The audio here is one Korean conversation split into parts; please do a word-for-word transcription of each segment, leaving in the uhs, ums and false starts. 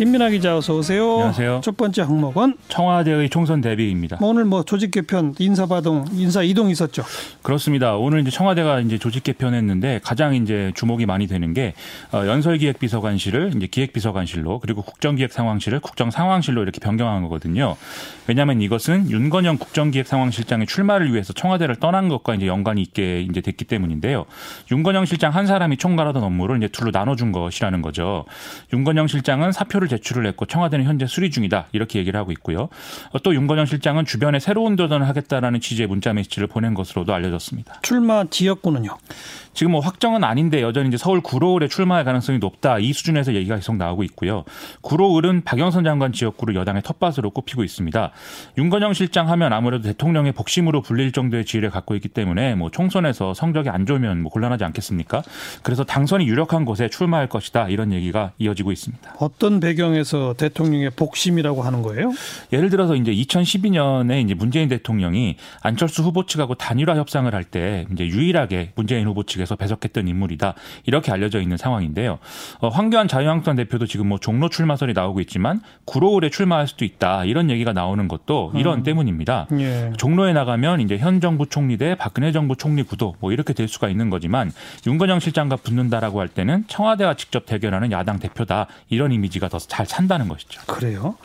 김민하 기자 어서 오세요. 안녕하세요. 첫 번째 항목은 청와대의 총선 대비입니다. 오늘 뭐 조직 개편, 인사 바동, 인사 이동 있었죠. 그렇습니다. 오늘 이제 청와대가 이제 조직 개편했는데 가장 이제 주목이 많이 되는 게 연설기획비서관실을 이제 기획비서관실로, 그리고 국정기획상황실을 국정상황실로 이렇게 변경한 거거든요. 왜냐하면 이것은 윤건영 국정기획상황실장의 출마를 위해서 청와대를 떠난 것과 이제 연관이 있게 이제 됐기 때문인데요. 윤건영 실장 한 사람이 총괄하던 업무를 이제 둘로 나눠준 것이라는 거죠. 윤건영 실장은 사표를 제출을 했고 청와대는 현재 수리 중이다 이렇게 얘기를 하고 있고요. 또 윤건영 실장은 주변에 새로운 도전을 하겠다라는 취지의 문자 메시지를 보낸 것으로도 알려졌습니다. 출마 지역구는요? 지금 뭐 확정은 아닌데 여전히 이제 서울 구로을의 출마할 가능성이 높다 이 수준에서 얘기가 계속 나오고 있고요. 구로을은 박영선 장관 지역구로 여당의 텃밭으로 꼽히고 있습니다. 윤건영 실장 하면 아무래도 대통령의 복심으로 불릴 정도의 지위를 갖고 있기 때문에 뭐 총선에서 성적이 안 좋으면 뭐 곤란하지 않겠습니까? 그래서 당선이 유력한 곳에 출마할 것이다 이런 얘기가 이어지고 있습니다. 어떤 배경에서 대통령의 복심이라고 하는 거예요? 예를 들어서 이제 이천십이 년에 이제 문재인 대통령이 안철수 후보 측하고 단일화 협상을 할 때 이제 유일하게 문재인 후보 측에서 배석했던 인물이다 이렇게 알려져 있는 상황인데요. 어, 황교안 자유한국당 대표도 지금 뭐 종로 출마설이 나오고 있지만 구로울에 출마할 수도 있다 이런 얘기가 나오는 것도 이런 음. 때문입니다. 예. 종로에 나가면 이제 현 정부 총리 대 박근혜 정부 총리 구도 뭐 이렇게 될 수가 있는 거지만 윤건영 실장과 붙는다라고 할 때는 청와대와 직접 대결하는 야당 대표다 이런 이미지가 더 잘 찬다는 것이죠. 그래요.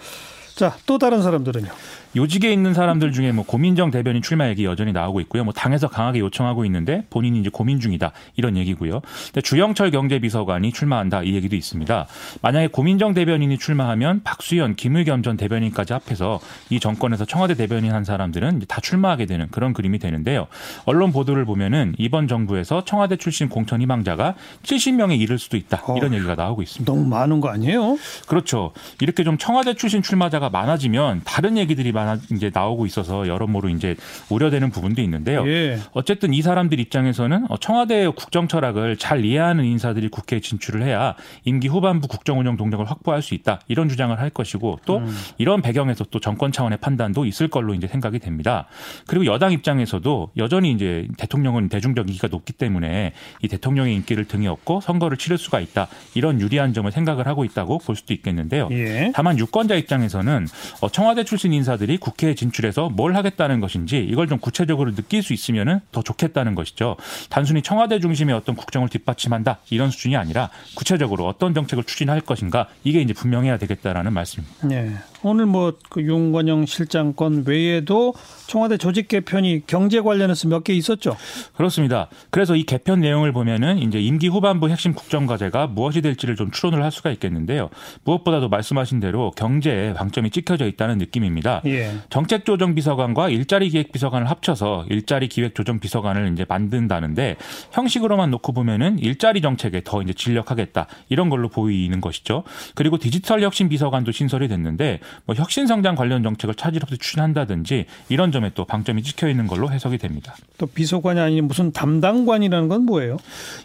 자, 또 다른 사람들은요? 요직에 있는 사람들 중에 뭐 고민정 대변인 출마 얘기 여전히 나오고 있고요. 뭐 당에서 강하게 요청하고 있는데 본인이 이제 고민 중이다 이런 얘기고요. 근데 주영철 경제비서관이 출마한다 이 얘기도 있습니다. 만약에 고민정 대변인이 출마하면 박수현, 김의겸 전 대변인까지 합해서 이 정권에서 청와대 대변인 한 사람들은 이제 다 출마하게 되는 그런 그림이 되는데요. 언론 보도를 보면은 이번 정부에서 청와대 출신 공천 희망자가 칠십 명에 이를 수도 있다 이런 어, 얘기가 나오고 있습니다. 너무 많은 거 아니에요? 그렇죠. 이렇게 좀 청와대 출신 출마자가 많아지면 다른 얘기들이 많. 이제 나오고 있어서 여러모로 이제 우려되는 부분도 있는데요. 예. 어쨌든 이 사람들 입장에서는 청와대의 국정 철학을 잘 이해하는 인사들이 국회에 진출을 해야 임기 후반부 국정 운영 동력을 확보할 수 있다 이런 주장을 할 것이고 또 음. 이런 배경에서 또 정권 차원의 판단도 있을 걸로 이제 생각이 됩니다. 그리고 여당 입장에서도 여전히 이제 대통령은 대중적 인기가 높기 때문에 이 대통령의 인기를 등에 업고 선거를 치를 수가 있다 이런 유리한 점을 생각을 하고 있다고 볼 수도 있겠는데요. 예. 다만 유권자 입장에서는 청와대 출신 인사들이 국회에 진출해서 뭘 하겠다는 것인지 이걸 좀 구체적으로 느낄 수 있으면 더 좋겠다는 것이죠. 단순히 청와대 중심의 어떤 국정을 뒷받침한다 이런 수준이 아니라 구체적으로 어떤 정책을 추진할 것인가 이게 이제 분명해야 되겠다라는 말씀입니다. 네. 오늘 뭐 그 윤건영 실장 건 외에도 청와대 조직 개편이 경제 관련해서 몇 개 있었죠. 그렇습니다. 그래서 이 개편 내용을 보면은 이제 임기 후반부 핵심 국정 과제가 무엇이 될지를 좀 추론을 할 수가 있겠는데요. 무엇보다도 말씀하신 대로 경제에 방점이 찍혀져 있다는 느낌입니다. 예. 정책조정비서관과 일자리기획비서관을 합쳐서 일자리기획조정비서관을 이제 만든다는데 형식으로만 놓고 보면은 일자리 정책에 더 이제 진력하겠다 이런 걸로 보이는 것이죠. 그리고 디지털혁신비서관도 신설이 됐는데 뭐 혁신성장 관련 정책을 차질 없이 추진한다든지 이런 점에 또 방점이 찍혀 있는 걸로 해석이 됩니다. 또 비서관이 아닌 무슨 담당관이라는 건 뭐예요?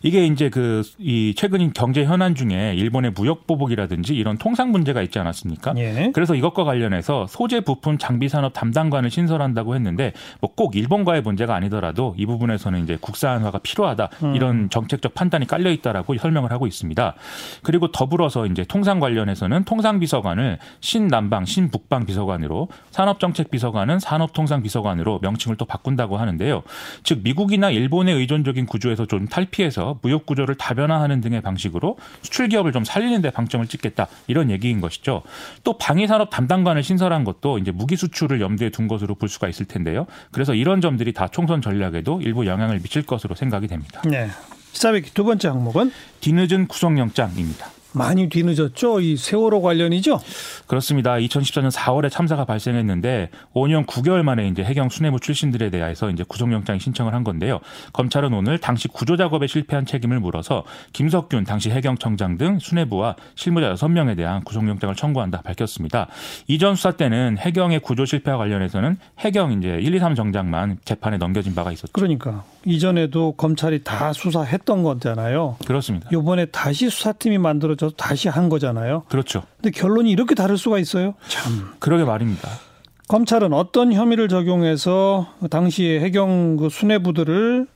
이게 이제 그 이 최근 경제 현안 중에 일본의 무역 보복이라든지 이런 통상 문제가 있지 않았습니까? 예. 그래서 이것과 관련해서 소재 부품 장 장비산업 담당관을 신설한다고 했는데 뭐 꼭 일본과의 문제가 아니더라도 이 부분에서는 이제 국산화가 필요하다 이런 정책적 판단이 깔려 있다라고 설명을 하고 있습니다. 그리고 더불어서 이제 통상 관련해서는 통상비서관을 신남방 신북방 비서관으로, 산업정책비서관은 산업통상비서관으로 명칭을 또 바꾼다고 하는데요. 즉 미국이나 일본의 의존적인 구조에서 좀 탈피해서 무역 구조를 다변화하는 등의 방식으로 수출 기업을 좀 살리는 데 방점을 찍겠다 이런 얘기인 것이죠. 또 방위산업 담당관을 신설한 것도 이제 무기 수출을 염두에 둔 것으로 볼 수가 있을 텐데요. 그래서 이런 점들이 다 총선 전략에도 일부 영향을 미칠 것으로 생각이 됩니다. 네. 시사회기 두 번째 항목은 뒤늦은 구속영장입니다. 많이 뒤늦었죠. 이 세월호 관련이죠. 그렇습니다. 이천십사 년 사월에 참사가 발생했는데 오 년 구 개월 만에 이제 해경 수뇌부 출신들에 대해서 이제 구속영장 신청을 한 건데요. 검찰은 오늘 당시 구조 작업에 실패한 책임을 물어서 김석균 당시 해경청장 등 수뇌부와 실무자 여섯 명에 대한 구속영장을 청구한다 밝혔습니다. 이전 수사 때는 해경의 구조 실패와 관련해서는 해경 이제 일, 이, 삼 정장만 재판에 넘겨진 바가 있었죠. 그러니까 이전에도 검찰이 다 수사했던 거잖아요. 그렇습니다. 이번에 다시 수사팀이 만들어 저 다시 한 거잖아요. 그렇죠. 근데 결론이 이렇게 다를 수가 있어요? 참. 그러게 말입니다. 검찰은 어떤 혐의를 적용해서 당시에 해경 그 수뇌부들을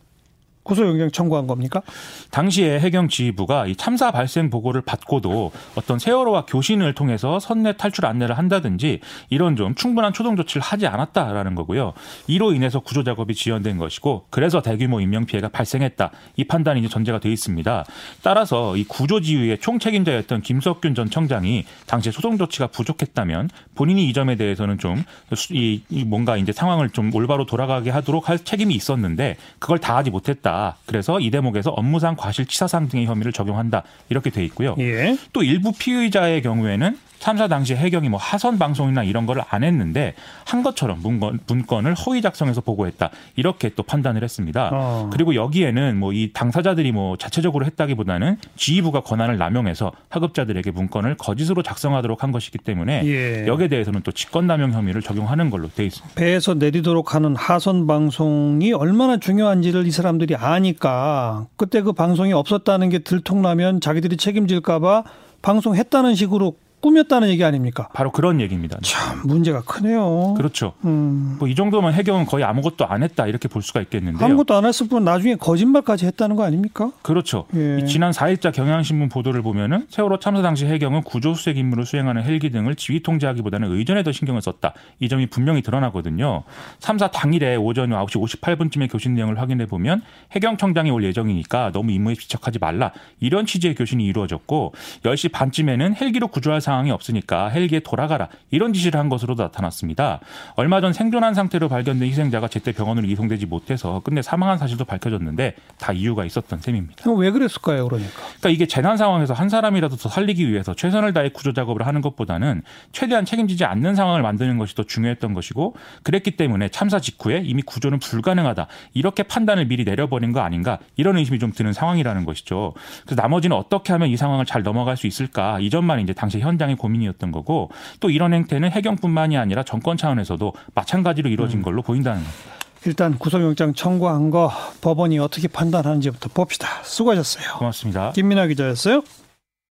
구속영장 청구한 겁니까? 당시에 해경 지휘부가 이 참사 발생 보고를 받고도 어떤 세월호와 교신을 통해서 선내 탈출 안내를 한다든지 이런 좀 충분한 초동 조치를 하지 않았다라는 거고요. 이로 인해서 구조 작업이 지연된 것이고 그래서 대규모 인명피해가 발생했다. 이 판단이 이제 전제가 돼 있습니다. 따라서 이 구조 지휘의 총책임자였던 김석균 전 청장이 당시에 소송 조치가 부족했다면 본인이 이 점에 대해서는 좀 이 뭔가 이제 상황을 좀 올바로 돌아가게 하도록 할 책임이 있었는데 그걸 다하지 못했다. 그래서 이 대목에서 업무상 과실치사상 등의 혐의를 적용한다. 이렇게 돼 있고요. 예. 또 일부 피의자의 경우에는 참사 당시 해경이 뭐 하선 방송이나 이런 걸 안 했는데 한 것처럼 문건, 문건을 허위 작성해서 보고했다. 이렇게 또 판단을 했습니다. 어. 그리고 여기에는 뭐 이 당사자들이 뭐 자체적으로 했다기보다는 지휘부가 권한을 남용해서 하급자들에게 문건을 거짓으로 작성하도록 한 것이기 때문에 예. 여기에 대해서는 또 직권남용 혐의를 적용하는 걸로 돼 있습니다. 배에서 내리도록 하는 하선 방송이 얼마나 중요한지를 이 사람들이 아니까 그때 그 방송이 없었다는 게 들통나면 자기들이 책임질까 봐 방송했다는 식으로 꾸몄다는 얘기 아닙니까? 바로 그런 얘기입니다. 참 문제가 크네요. 그렇죠. 음. 뭐 이 정도면 해경은 거의 아무것도 안 했다 이렇게 볼 수가 있겠는데요. 아무것도 안 했을 뿐 나중에 거짓말까지 했다는 거 아닙니까? 그렇죠. 예. 이 지난 사일자 경향신문 보도를 보면은 세월호 참사 당시 해경은 구조수색 임무를 수행하는 헬기 등을 지휘 통제하기보다는 의전에 더 신경을 썼다. 이 점이 분명히 드러나거든요. 참사 당일에 오전 아홉 시 오십팔 분쯤에 교신 내용을 확인해 보면 해경청장이 올 예정이니까 너무 임무에 집착하지 말라. 이런 취지의 교신이 이루어졌고 열 시 반쯤에는 헬기로 구조할 상황 상황이 없으니까 헬기에 돌아가라 이런 지시를 한 것으로도 나타났습니다. 얼마 전 생존한 상태로 발견된 희생자가 제때 병원으로 이송되지 못해서 끝내 사망한 사실도 밝혀졌는데 다 이유가 있었던 셈입니다. 왜 그랬을까요? 그러니까 그러니까 이게 재난 상황에서 한 사람이라도 더 살리기 위해서 최선을 다해 구조 작업을 하는 것보다는 최대한 책임지지 않는 상황을 만드는 것이 더 중요했던 것이고 그랬기 때문에 참사 직후에 이미 구조는 불가능하다 이렇게 판단을 미리 내려버린 거 아닌가 이런 의심이 좀 드는 상황이라는 것이죠. 그래서 나머지는 어떻게 하면 이 상황을 잘 넘어갈 수 있을까 이 점만 이제 당시 현장 의 고민이었던 거고 또 이런 행태는 해경뿐만이 아니라 정권 차원에서도 마찬가지로 이루어진 걸로 보인다는 겁니다. 일단 구속영장 청구한 거 법원이 어떻게 판단하는지부터 봅시다. 수고하셨어요. 고맙습니다. 김민하 기자였어요.